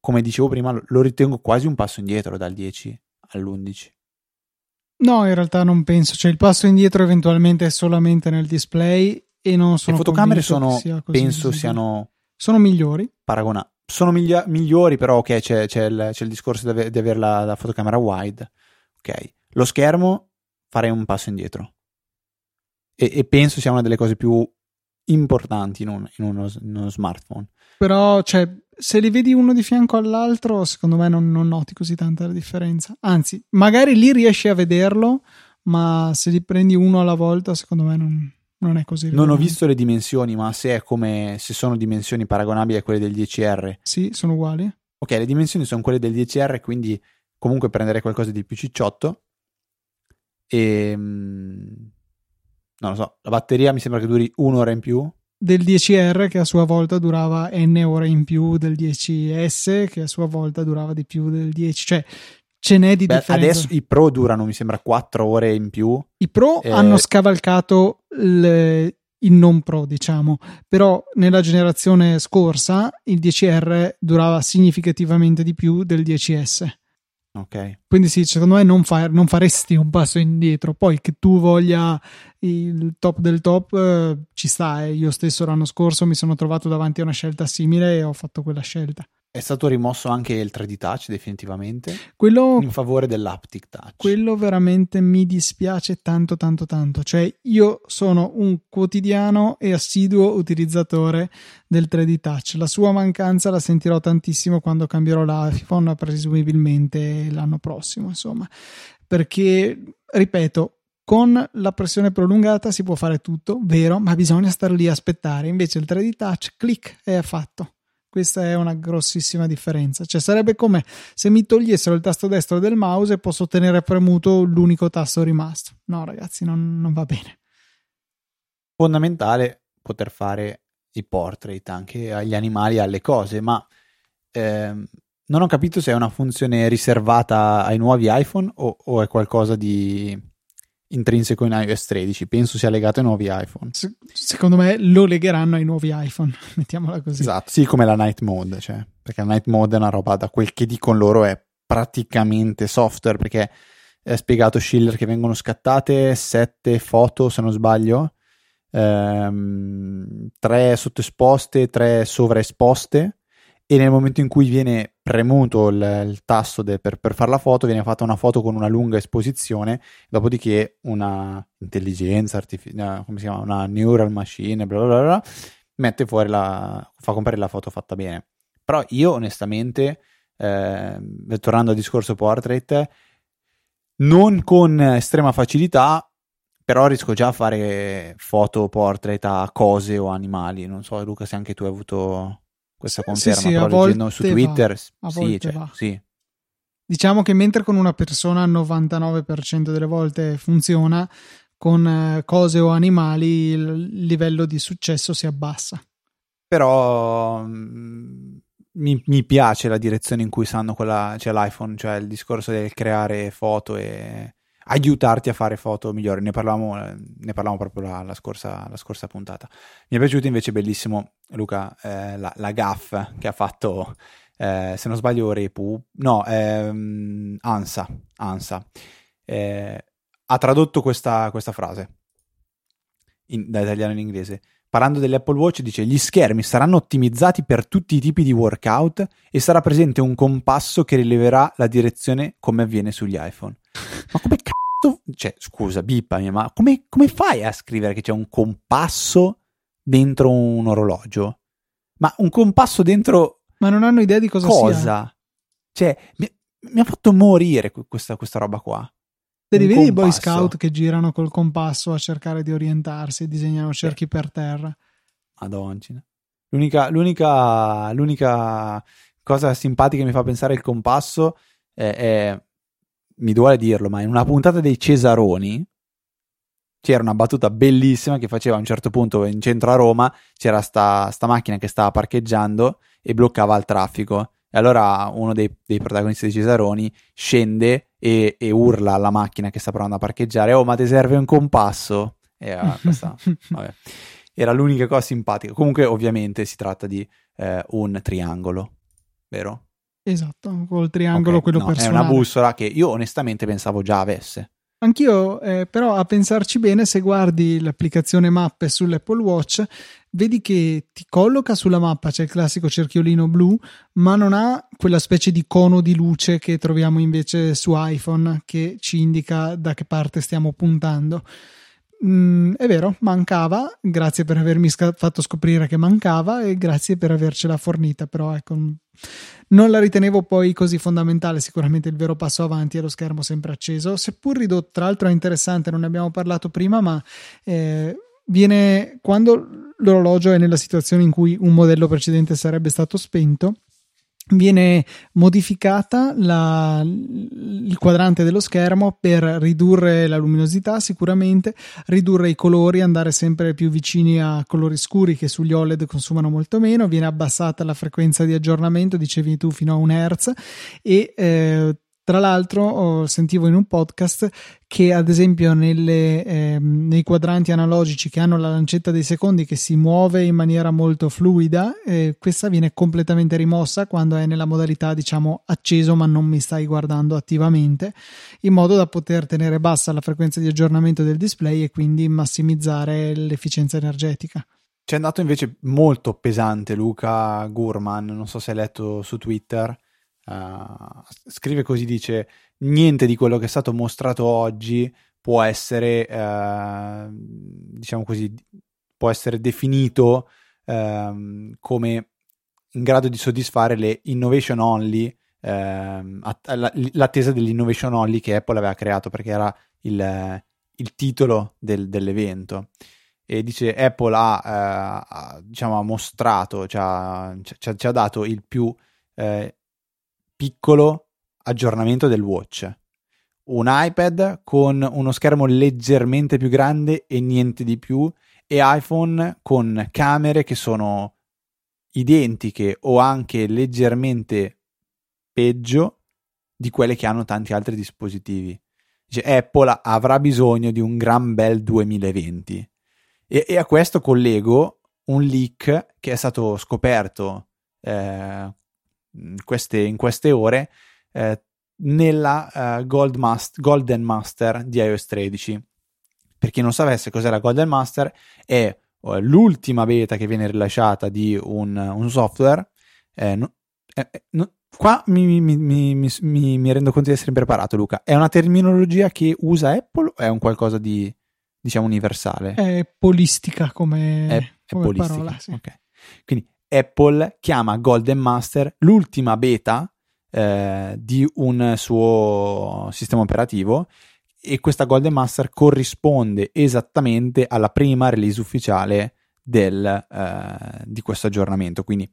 come dicevo prima, lo ritengo quasi un passo indietro dal dieci all'undici. No, in realtà non penso, cioè il passo indietro eventualmente è solamente nel display. E non sono le fotocamere sono sia così, penso così. Siano sono migliori paragona sono miglia- migliori però ok c'è, c'è, il, c'è il discorso di, ave- di avere la, la fotocamera wide, ok, lo schermo farei un passo indietro e, e penso sia una delle cose più importanti in, un, in, uno, in uno smartphone, però cioè, se li vedi uno di fianco all'altro secondo me non, non noti così tanta la differenza, anzi magari lì riesci a vederlo, ma se li prendi uno alla volta secondo me non Non è così. Non ho visto le dimensioni, ma se è come se sono dimensioni paragonabili a quelle del dieci R. Sì, sono uguali. Ok, le dimensioni sono quelle del dieci R, quindi comunque prenderei qualcosa di più cicciotto. E non lo so, la batteria mi sembra che duri un'ora in più. Del dieci R che a sua volta durava n ore in più del dieci S che a sua volta durava di più del dieci, cioè ce n'è di Beh, differenza. Adesso i Pro durano, mi sembra, quattro ore in più. I Pro eh... hanno scavalcato le, il non Pro, diciamo. Però nella generazione scorsa il dieci R durava significativamente di più del dieci S. Ok. Quindi sì, secondo me non, fa, non faresti un passo indietro. Poi che tu voglia il top del top eh, ci sta. Eh. Io stesso l'anno scorso mi sono trovato davanti a una scelta simile e ho fatto quella scelta. È stato rimosso anche il tre D Touch definitivamente, quello, in favore dell'Haptic Touch. Quello veramente mi dispiace tanto tanto tanto, cioè io sono un quotidiano e assiduo utilizzatore del tre D Touch, la sua mancanza la sentirò tantissimo quando cambierò l'iPhone presumibilmente l'anno prossimo, insomma, perché ripeto, con la pressione prolungata si può fare tutto, vero, ma bisogna stare lì a aspettare, invece il tre D Touch, clic, è fatto. Questa è una grossissima differenza, cioè sarebbe come se mi togliessero il tasto destro del mouse e posso tenere premuto l'unico tasto rimasto. No ragazzi, non, non va bene. Fondamentale poter fare i portrait anche agli animali e alle cose, ma ehm, non ho capito se è una funzione riservata ai nuovi iPhone o, o è qualcosa di intrinseco in iOS tredici, penso sia legato ai nuovi iPhone. Se, secondo me lo legheranno ai nuovi iPhone, mettiamola così. Esatto, sì, come la Night Mode, cioè, perché la Night Mode è una roba, da quel che dicono loro, è praticamente software, perché è spiegato Schiller che vengono scattate sette foto, se non sbaglio, ehm, tre sottoesposte, tre sovraesposte, e nel momento in cui viene premuto il, il tasto de, per, per fare la foto, viene fatta una foto con una lunga esposizione, dopodiché una intelligenza artificiale, come si chiama, una neural machine, bla bla bla, mette fuori la, fa comparire la foto fatta bene. Però io onestamente eh, tornando al discorso portrait, non con estrema facilità, però riesco già a fare foto portrait a cose o animali. Non so, Luca, se anche tu hai avuto questa conferma, sì, sì, però leggendo su Twitter va, sì, cioè, sì. Diciamo che mentre con una persona il novantanove per cento delle volte funziona, con cose o animali il livello di successo si abbassa. Però mh, mi, mi piace la direzione in cui stanno quella, cioè l'iPhone, cioè il discorso del creare foto e aiutarti a fare foto migliori. Ne parlavamo, ne parlavamo proprio la, la, scorsa, la scorsa puntata. Mi è piaciuto invece bellissimo, Luca, eh, la, la gaffe che ha fatto, eh, se non sbaglio, Repu, no, ehm, Ansa, Ansa eh, ha tradotto questa, questa frase in, da italiano in inglese. Parlando dell'Apple Watch dice: gli schermi saranno ottimizzati per tutti i tipi di workout e sarà presente un compasso che rileverà la direzione come avviene sugli iPhone. Ma come cazzo, cioè scusa, bippami, ma come, come fai a scrivere che c'è un compasso dentro un orologio? Ma un compasso dentro, ma non hanno idea di cosa, cosa? sia. Cioè mi, mi ha fatto morire questa, questa roba qua. Te li vedi i Boy Scout che girano col compasso a cercare di orientarsi, disegnano cerchi per terra? Madonna. L'unica, l'unica, l'unica cosa simpatica che mi fa pensare il compasso è, è, mi duole dirlo, ma in una puntata dei Cesaroni c'era una battuta bellissima che faceva a un certo punto in centro a Roma, c'era sta, sta macchina che stava parcheggiando e bloccava il traffico. E allora uno dei, dei protagonisti di Cesaroni scende e, e urla alla macchina che sta provando a parcheggiare: oh, ma ti serve un compasso? E, uh, questa, vabbè. Era l'unica cosa simpatica. Comunque ovviamente si tratta di eh, un triangolo, vero? Esatto, col triangolo, okay, quello no, personale. È una bussola che io onestamente pensavo già avesse. Anch'io, eh, però a pensarci bene, se guardi l'applicazione mappe sull'Apple Watch, vedi che ti colloca sulla mappa, c'è il classico cerchiolino blu, ma non ha quella specie di cono di luce che troviamo invece su iPhone, che ci indica da che parte stiamo puntando. Mm, è vero, mancava, grazie per avermi sc- fatto scoprire che mancava e grazie per avercela fornita, però ecco, non la ritenevo poi così fondamentale. Sicuramente il vero passo avanti è lo schermo sempre acceso, seppur ridotto. Tra l'altro è interessante, non ne abbiamo parlato prima, ma eh, viene quando l'orologio è nella situazione in cui un modello precedente sarebbe stato spento, viene modificata la, il quadrante dello schermo per ridurre la luminosità, sicuramente ridurre i colori, andare sempre più vicini a colori scuri che sugli O L E D consumano molto meno. Viene abbassata la frequenza di aggiornamento, dicevi tu, fino a un hertz. E eh, tra l'altro oh, sentivo in un podcast che ad esempio nelle, eh, nei quadranti analogici che hanno la lancetta dei secondi che si muove in maniera molto fluida, eh, questa viene completamente rimossa quando è nella modalità, diciamo, acceso ma non mi stai guardando attivamente, in modo da poter tenere bassa la frequenza di aggiornamento del display e quindi massimizzare l'efficienza energetica. C'è andato invece molto pesante Luca Gurman, non so se hai letto su Twitter. Uh, scrive così, dice: niente di quello che è stato mostrato oggi può essere uh, diciamo così può essere definito uh, come in grado di soddisfare le innovation only uh, att- la- l'attesa dell'innovation only che Apple aveva creato, perché era il, il titolo del, dell'evento. E dice: Apple ha, uh, ha diciamo ha mostrato, ci ha, ci ha, ci ha dato il più eh, piccolo aggiornamento del Watch, un iPad con uno schermo leggermente più grande e niente di più, e iPhone con camere che sono identiche o anche leggermente peggio di quelle che hanno tanti altri dispositivi. Cioè, Apple avrà bisogno di un gran bel duemilaventi. E, e a questo collego un leak che è stato scoperto eh, Queste, in queste ore eh, nella uh, Gold Mast- Golden Master di iOS tredici. Per chi non sapesse cos'è la Golden Master, è uh, l'ultima beta che viene rilasciata di un, un software. Eh, no, eh, no, qua mi, mi, mi, mi, mi rendo conto di essere impreparato, Luca. È una terminologia che usa Apple o è un qualcosa di, diciamo, universale? È polistica come, è, è come polistica, parola. Sì. Okay. Quindi Apple chiama Golden Master l'ultima beta eh, di un suo sistema operativo, e questa Golden Master corrisponde esattamente alla prima release ufficiale del, eh, di questo aggiornamento. Quindi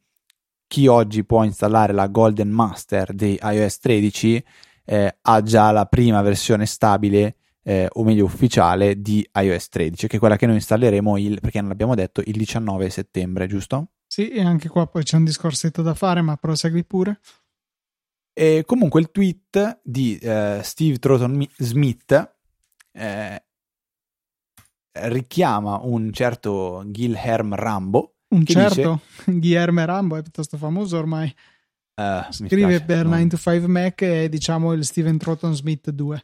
chi oggi può installare la Golden Master di iOS tredici eh, ha già la prima versione stabile, eh, o meglio ufficiale, di iOS tredici, che è quella che noi installeremo il, perché non l'abbiamo detto, il diciannove settembre, giusto? Sì, e anche qua poi c'è un discorsetto da fare, ma prosegui pure. E comunque il tweet di eh, Steve Troughton Smith eh, richiama un certo Guilherme Rambo. Un certo dice, Guilherme Rambo è piuttosto famoso ormai, uh, scrive per no. nine to five Mac, e diciamo il Steven Troughton Smith due.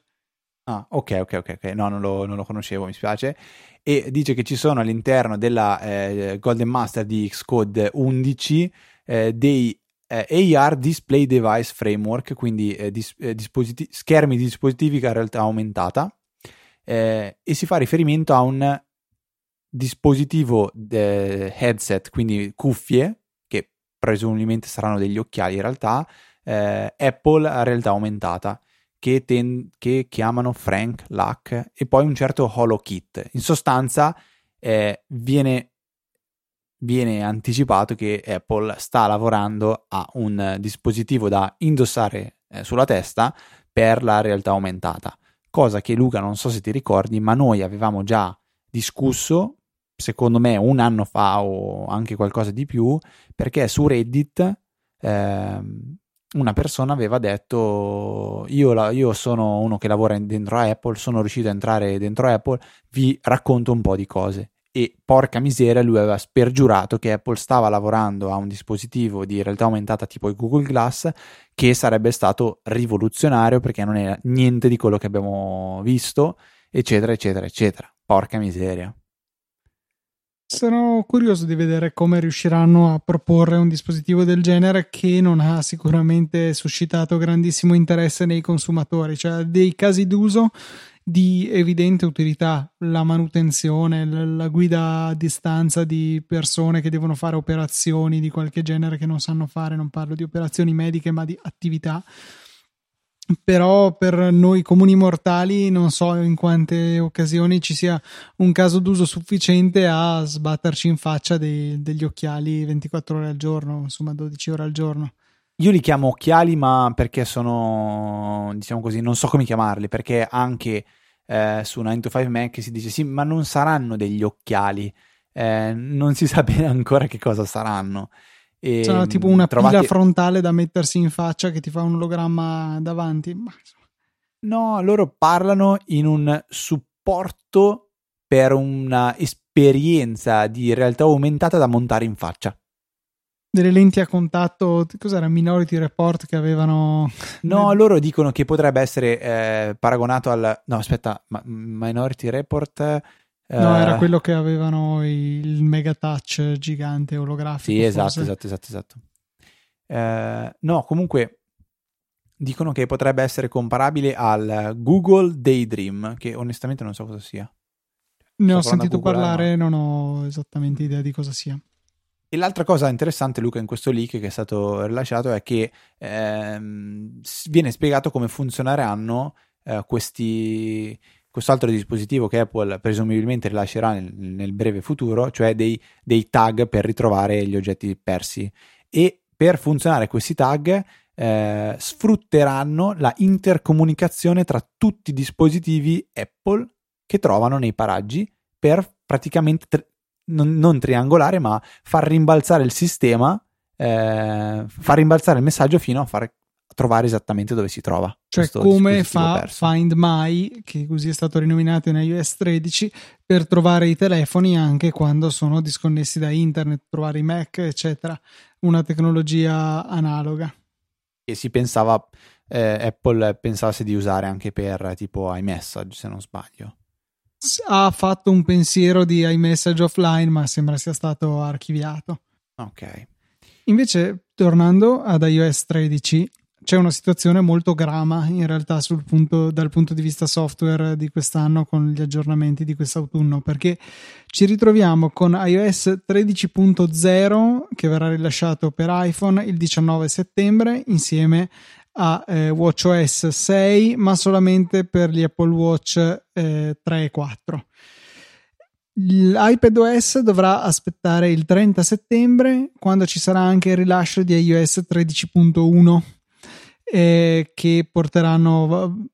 Ah, ok, ok, ok, okay. No, non lo, non lo conoscevo, mi spiace. E dice che ci sono all'interno della eh, Golden Master di Xcode undici eh, dei eh, A R Display Device Framework, quindi eh, dis- eh, dispositi- schermi di dispositivi con realtà aumentata, eh, e si fa riferimento a un dispositivo eh, headset, quindi cuffie, che presumibilmente saranno degli occhiali in realtà, eh, Apple a realtà aumentata, che, ten- che chiamano Frank Luck, e poi un certo HoloKit. In sostanza eh, viene, viene anticipato che Apple sta lavorando a un dispositivo da indossare eh, sulla testa per la realtà aumentata, cosa che, Luca, non so se ti ricordi, ma noi avevamo già discusso, secondo me un anno fa o anche qualcosa di più, perché su Reddit eh, una persona aveva detto io, la, io sono uno che lavora dentro Apple, sono riuscito a entrare dentro Apple, vi racconto un po' di cose, e porca miseria, lui aveva spergiurato che Apple stava lavorando a un dispositivo di realtà aumentata tipo il Google Glass, che sarebbe stato rivoluzionario perché non era niente di quello che abbiamo visto, eccetera eccetera eccetera. Porca miseria. Sono curioso di vedere come riusciranno a proporre un dispositivo del genere, che non ha sicuramente suscitato grandissimo interesse nei consumatori, cioè dei casi d'uso di evidente utilità, la manutenzione, la guida a distanza di persone che devono fare operazioni di qualche genere che non sanno fare, non parlo di operazioni mediche ma di attività. Però per noi comuni mortali non so in quante occasioni ci sia un caso d'uso sufficiente a sbatterci in faccia dei, degli occhiali ventiquattro ore al giorno, insomma dodici ore al giorno. Io li chiamo occhiali, ma perché sono, diciamo così, non so come chiamarli, perché anche eh, su nine to five Mac si dice sì, ma non saranno degli occhiali, eh, non si sa bene ancora che cosa saranno. Sono tipo una trovate... pila frontale da mettersi in faccia che ti fa un ologramma davanti. No, loro parlano in un supporto per una esperienza di realtà aumentata da montare in faccia. Delle lenti a contatto, cos'era? Minority Report che avevano... No, nel... loro dicono che potrebbe essere eh, paragonato al... No, aspetta, ma... Minority Report... No, era quello che avevano il mega touch gigante olografico. Sì, esatto, esatto, esatto, esatto. Eh, no, comunque dicono che potrebbe essere comparabile al Google Daydream, che onestamente non so cosa sia. Ne Sto ho sentito Google, parlare, ma... non ho esattamente idea di cosa sia. E l'altra cosa interessante, Luca, in questo leak che è stato rilasciato è che ehm, viene spiegato come funzioneranno eh, questi... quest'altro dispositivo che Apple presumibilmente rilascerà nel, nel breve futuro, cioè dei, dei tag per ritrovare gli oggetti persi. E per funzionare questi tag eh, sfrutteranno la intercomunicazione tra tutti i dispositivi Apple che trovano nei paraggi per praticamente, tri- non, non triangolare, ma far rimbalzare il sistema, eh, far rimbalzare il messaggio fino a fare trovare esattamente dove si trova, cioè come fa Find My, che così è stato rinominato in iOS tredici, per trovare i telefoni anche quando sono disconnessi da internet, trovare i Mac eccetera, una tecnologia analoga che si pensava eh, Apple pensasse di usare anche per tipo iMessage, se non sbaglio. Ha fatto un pensiero di iMessage offline, ma sembra sia stato archiviato. Ok, invece tornando ad iOS tredici c'è una situazione molto grama in realtà sul punto, dal punto di vista software di quest'anno, con gli aggiornamenti di quest'autunno, perché ci ritroviamo con iOS tredici punto zero che verrà rilasciato per iPhone il diciannove settembre insieme a eh, watchOS sei, ma solamente per gli Apple Watch eh, tre e quattro. L'iPadOS dovrà aspettare il trenta settembre, quando ci sarà anche il rilascio di iOS tredici punto uno, eh, che porteranno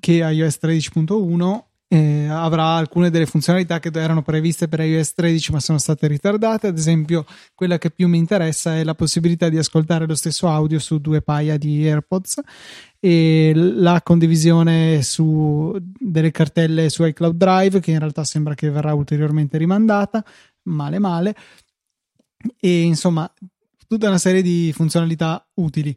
che iOS tredici punto uno eh, avrà alcune delle funzionalità che erano previste per iOS tredici ma sono state ritardate. Ad esempio, quella che più mi interessa è la possibilità di ascoltare lo stesso audio su due paia di AirPods e la condivisione su delle cartelle su iCloud Drive, che in realtà sembra che verrà ulteriormente rimandata male male, e insomma tutta una serie di funzionalità utili.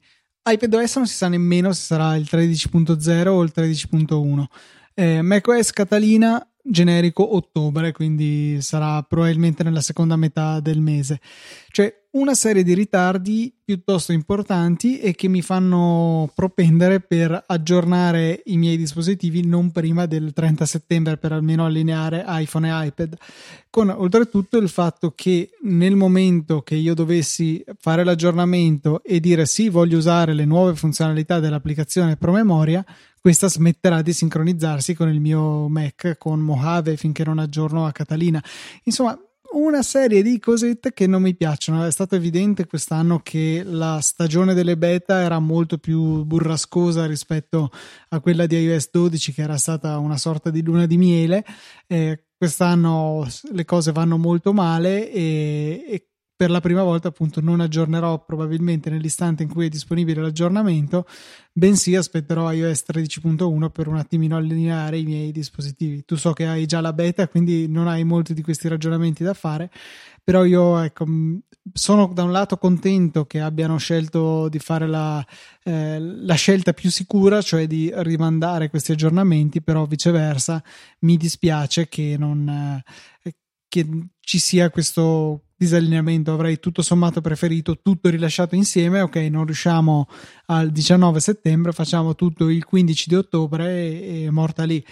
iPadOS non si sa nemmeno se sarà il tredici punto zero o il tredici punto uno. eh, macOS Catalina generico ottobre, quindi sarà probabilmente nella seconda metà del mese. Cioè una serie di ritardi piuttosto importanti e che mi fanno propendere per aggiornare i miei dispositivi non prima del trenta settembre, per almeno allineare iPhone e iPad, con oltretutto il fatto che nel momento che io dovessi fare l'aggiornamento e dire sì, voglio usare le nuove funzionalità dell'applicazione promemoria, questa smetterà di sincronizzarsi con il mio Mac, con Mojave, finché non aggiorno a Catalina. Insomma, una serie di cosette che non mi piacciono. È stato evidente quest'anno che la stagione delle beta era molto più burrascosa rispetto a quella di iOS dodici, che era stata una sorta di luna di miele. Eh, quest'anno le cose vanno molto male e, e per la prima volta appunto non aggiornerò probabilmente nell'istante in cui è disponibile l'aggiornamento, bensì aspetterò iOS tredici punto uno per un attimino allineare i miei dispositivi. Tu so che hai già la beta, quindi non hai molti di questi ragionamenti da fare, però io ecco sono da un lato contento che abbiano scelto di fare la, eh, la scelta più sicura, cioè di rimandare questi aggiornamenti, però viceversa mi dispiace che non eh, che ci sia questo disallineamento. Avrei tutto sommato preferito tutto rilasciato insieme. Ok, non riusciamo al diciannove settembre, facciamo tutto il quindici di ottobre e, e morta lì.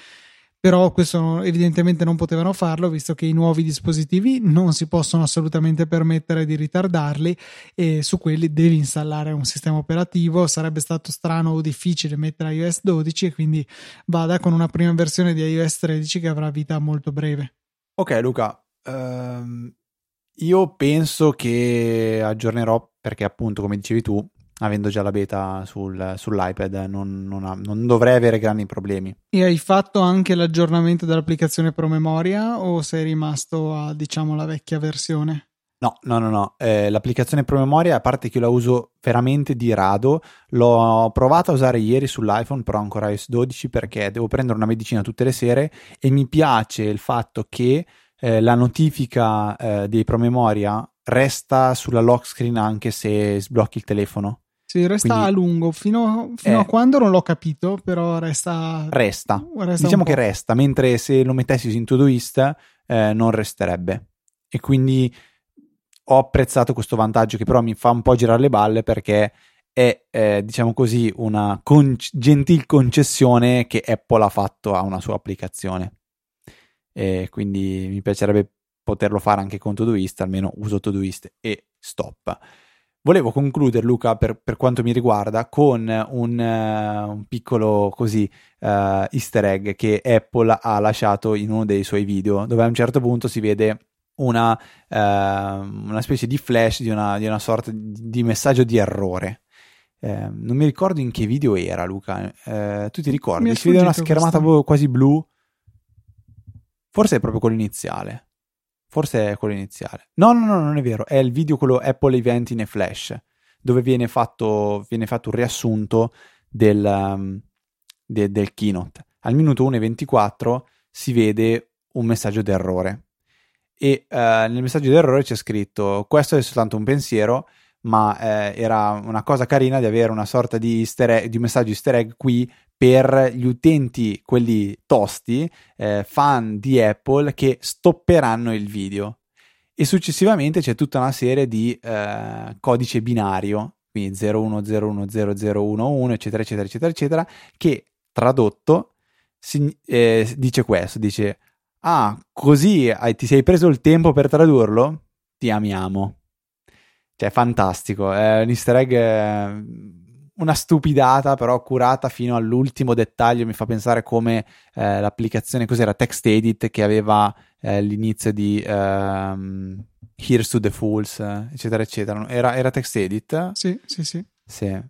Però questo evidentemente non potevano farlo, visto che i nuovi dispositivi non si possono assolutamente permettere di ritardarli, e su quelli devi installare un sistema operativo. Sarebbe stato strano o difficile mettere iOS dodici, e quindi vada con una prima versione di iOS tredici che avrà vita molto breve. Ok Luca, um... io penso che aggiornerò, perché appunto come dicevi tu, avendo già la beta sul, sull'iPad non, non, ha, non dovrei avere grandi problemi. E hai fatto anche l'aggiornamento dell'applicazione promemoria o sei rimasto a, diciamo, la vecchia versione? No, no, no, no. Eh, l'applicazione promemoria, a parte che io la uso veramente di rado, l'ho provata a usare ieri sull'iPhone, però ancora iOS dodici, perché devo prendere una medicina tutte le sere e mi piace il fatto che Eh, la notifica eh, dei promemoria resta sulla lock screen anche se sblocchi il telefono. Sì, resta. Quindi, a lungo, fino, fino eh, a quando non l'ho capito, però resta... Resta, resta diciamo che resta, mentre se lo mettessi in Todoist eh, non resterebbe. E quindi ho apprezzato questo vantaggio, che però mi fa un po' girare le balle, perché è, eh, diciamo così, una con- gentil concessione che Apple ha fatto a una sua applicazione. E quindi mi piacerebbe poterlo fare anche con Todoist, almeno uso Todoist e stop. Volevo concludere, Luca, per, per quanto mi riguarda, con un, uh, un piccolo così uh, easter egg che Apple ha lasciato in uno dei suoi video, dove a un certo punto si vede una, uh, una specie di flash di una, di una sorta di messaggio di errore. Uh, non mi ricordo in che video era, Luca. Uh, tu ti ricordi? Si vede una schermata questo. Quasi blu. Forse è proprio quello iniziale. Forse è quello iniziale. No, no, no, non è vero. È il video quello Apple Event in Flash, dove viene fatto, viene fatto un riassunto del, um, de, del keynote. Al minuto uno e ventiquattro si vede un messaggio d'errore. E uh, nel messaggio d'errore c'è scritto: questo è soltanto un pensiero, ma eh, era una cosa carina di avere una sorta di, easter egg, di messaggio easter egg qui per gli utenti, quelli tosti, eh, fan di Apple, che stopperanno il video. E successivamente c'è tutta una serie di eh, codice binario, quindi zero uno zero uno zero zero uno uno, eccetera eccetera eccetera eccetera, che tradotto si, eh, dice questo, dice: ah, così hai, ti sei preso il tempo per tradurlo? Ti amiamo. Cioè, fantastico, è un easter egg una stupidata, però curata fino all'ultimo dettaglio. Mi fa pensare come eh, l'applicazione, cos'era, TextEdit, che aveva eh, l'inizio di ehm, Here's to the Fools, eccetera, eccetera. Era, era TextEdit? Sì, sì, sì. Sì.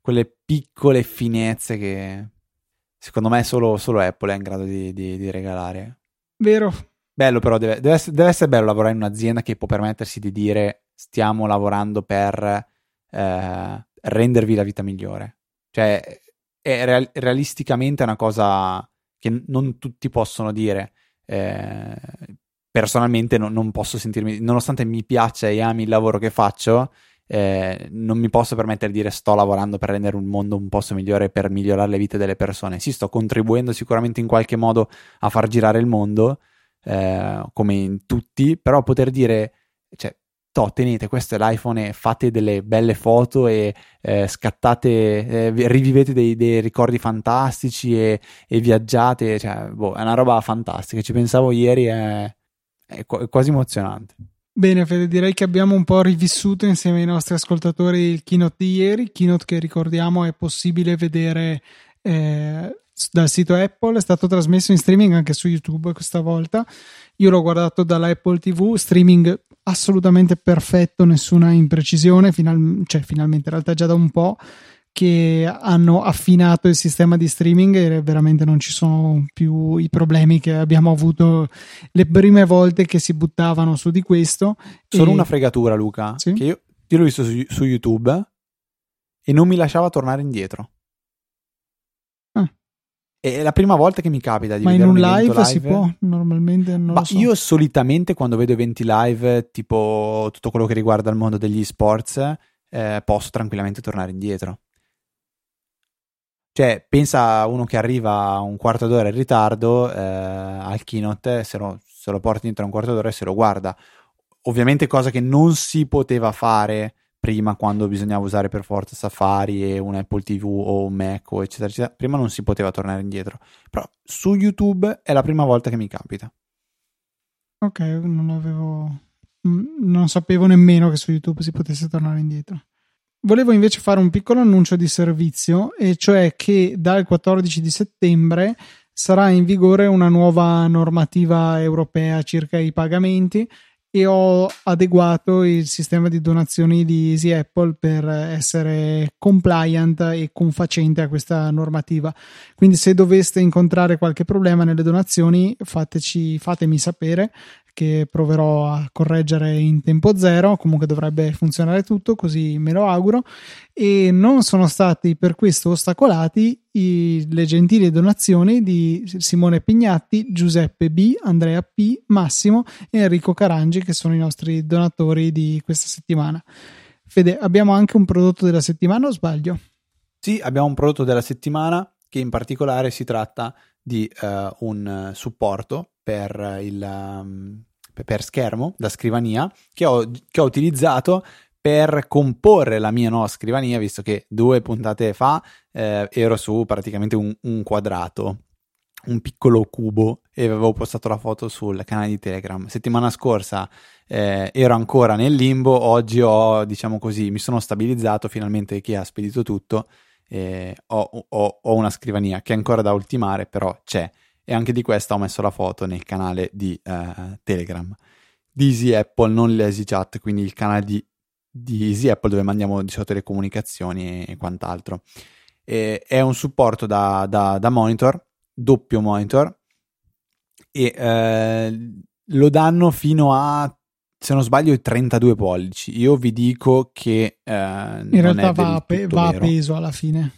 Quelle piccole finezze che secondo me solo, solo Apple è in grado di, di, di regalare. Vero. Bello, però deve, deve, essere, deve essere bello lavorare in un'azienda che può permettersi di dire stiamo lavorando per... Eh, rendervi la vita migliore, cioè è real- realisticamente è una cosa che non tutti possono dire. Eh, personalmente no, non posso sentirmi, nonostante mi piaccia e ami il lavoro che faccio, eh, non mi posso permettere di dire sto lavorando per rendere un mondo un posto migliore, per migliorare le vite delle persone. Sì, sto contribuendo sicuramente in qualche modo a far girare il mondo, eh, come in tutti, però poter dire, cioè, to, tenete, questo è l'iPhone e fate delle belle foto e eh, scattate, eh, rivivete dei, dei ricordi fantastici e, e viaggiate, cioè, boh, è una roba fantastica. Ci pensavo ieri, è, è quasi emozionante. Bene Fede, direi che abbiamo un po' rivissuto insieme ai nostri ascoltatori il keynote di ieri, keynote che ricordiamo è possibile vedere eh, dal sito Apple, è stato trasmesso in streaming anche su YouTube questa volta. Io l'ho guardato dall'Apple ti vu, streaming assolutamente perfetto, nessuna imprecisione, final- cioè finalmente in realtà già da un po' che hanno affinato il sistema di streaming e veramente non ci sono più i problemi che abbiamo avuto le prime volte che si buttavano su di questo. Solo e... una fregatura, Luca, sì? Che io, io l'ho visto su, su YouTube e non mi lasciava tornare indietro. È la prima volta che mi capita di ma vedere un live. Ma in un live si può? Normalmente non ma lo so. Io solitamente quando vedo eventi live, tipo tutto quello che riguarda il mondo degli esports, eh, posso tranquillamente tornare indietro. Cioè, pensa a uno che arriva un quarto d'ora in ritardo eh, al keynote, se lo, se lo porti dentro un quarto d'ora e se lo guarda. Ovviamente cosa che non si poteva fare prima, quando bisognava usare per forza Safari e un Apple ti vu o un Mac o eccetera eccetera, prima non si poteva tornare indietro, però su YouTube è la prima volta che mi capita. Ok, non avevo non sapevo nemmeno che su YouTube si potesse tornare indietro. Volevo invece fare un piccolo annuncio di servizio, e cioè che dal quattordici di settembre sarà in vigore una nuova normativa europea circa i pagamenti, e ho adeguato il sistema di donazioni di Easy Apple per essere compliant e confacente a questa normativa. Quindi se doveste incontrare qualche problema nelle donazioni, fateci, fatemi sapere che proverò a correggere in tempo zero. Comunque dovrebbe funzionare tutto, così me lo auguro, e non sono stati per questo ostacolati i, le gentili donazioni di Simone Pignatti, Giuseppe B, Andrea P, Massimo e Enrico Carangi, che sono i nostri donatori di questa settimana. Fede, abbiamo anche un prodotto della settimana, o sbaglio? Sì, abbiamo un prodotto della settimana, che in particolare si tratta di uh, un supporto per il um, per schermo da scrivania che ho, che ho utilizzato per comporre la mia nuova scrivania, visto che due puntate fa eh, ero su praticamente un, un quadrato, un piccolo cubo, e avevo postato la foto sul canale di Telegram. Settimana scorsa eh, ero ancora nel limbo, oggi ho, diciamo così, mi sono stabilizzato finalmente, che ha spedito tutto, eh, ho, ho, ho una scrivania che è ancora da ultimare, però c'è. E anche di questa ho messo la foto nel canale di eh, Telegram di Easy Apple, non l'Easy Chat, quindi il canale di, di Easy Apple dove mandiamo di solito le comunicazioni e quant'altro. E, è un supporto da, da, da monitor, doppio monitor, e eh, lo danno fino a, se non sbaglio, i trentadue pollici. Io vi dico che eh, in realtà va a pe- va peso alla fine.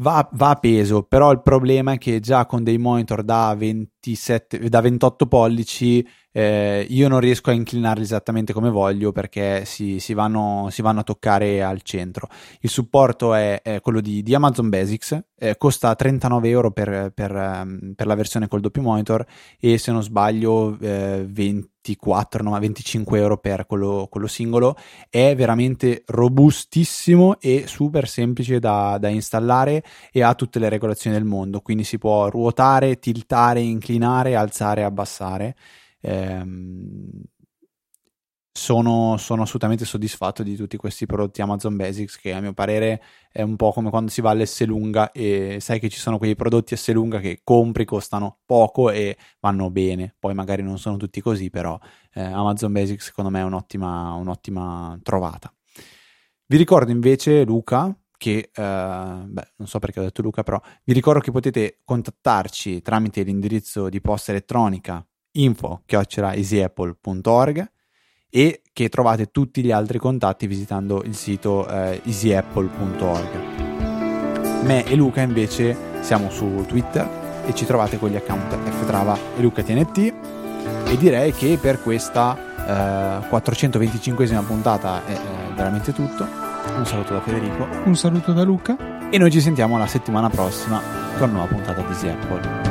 Va, va a peso, però il problema è che già con dei monitor da ventisette, da ventotto pollici eh, io non riesco a inclinarli esattamente come voglio, perché si, si, vanno, si vanno a toccare al centro. Il supporto è, è quello di, di Amazon Basics, eh, costa trentanove euro per, per, per la versione col doppio monitor, e se non sbaglio eh, ventiquattro, no, venticinque euro per quello, quello singolo. È veramente robustissimo e super semplice da, da installare, e ha tutte le regolazioni del mondo, quindi si può ruotare, tiltare, inclinare, alzare, abbassare. Ehm, sono, sono assolutamente soddisfatto di tutti questi prodotti Amazon Basics, che a mio parere è un po' come quando si va all'Esselunga e sai che ci sono quei prodotti Esselunga che compri, costano poco e vanno bene, poi magari non sono tutti così, però eh, Amazon Basics secondo me è un'ottima, un'ottima trovata. Vi ricordo invece, Luca, che eh, beh, non so perché ho detto Luca, però vi ricordo che potete contattarci tramite l'indirizzo di posta elettronica info chiocciola easyapple punto org e che trovate tutti gli altri contatti visitando il sito eh, easyapple punto org. Me e Luca invece siamo su Twitter e ci trovate con gli account ftrava e lucatnt, e direi che per questa eh, quattrocentoventicinquesima puntata è, è veramente tutto. Un saluto da Federico, un saluto da Luca, e noi ci sentiamo la settimana prossima con una nuova puntata di Easy Apple.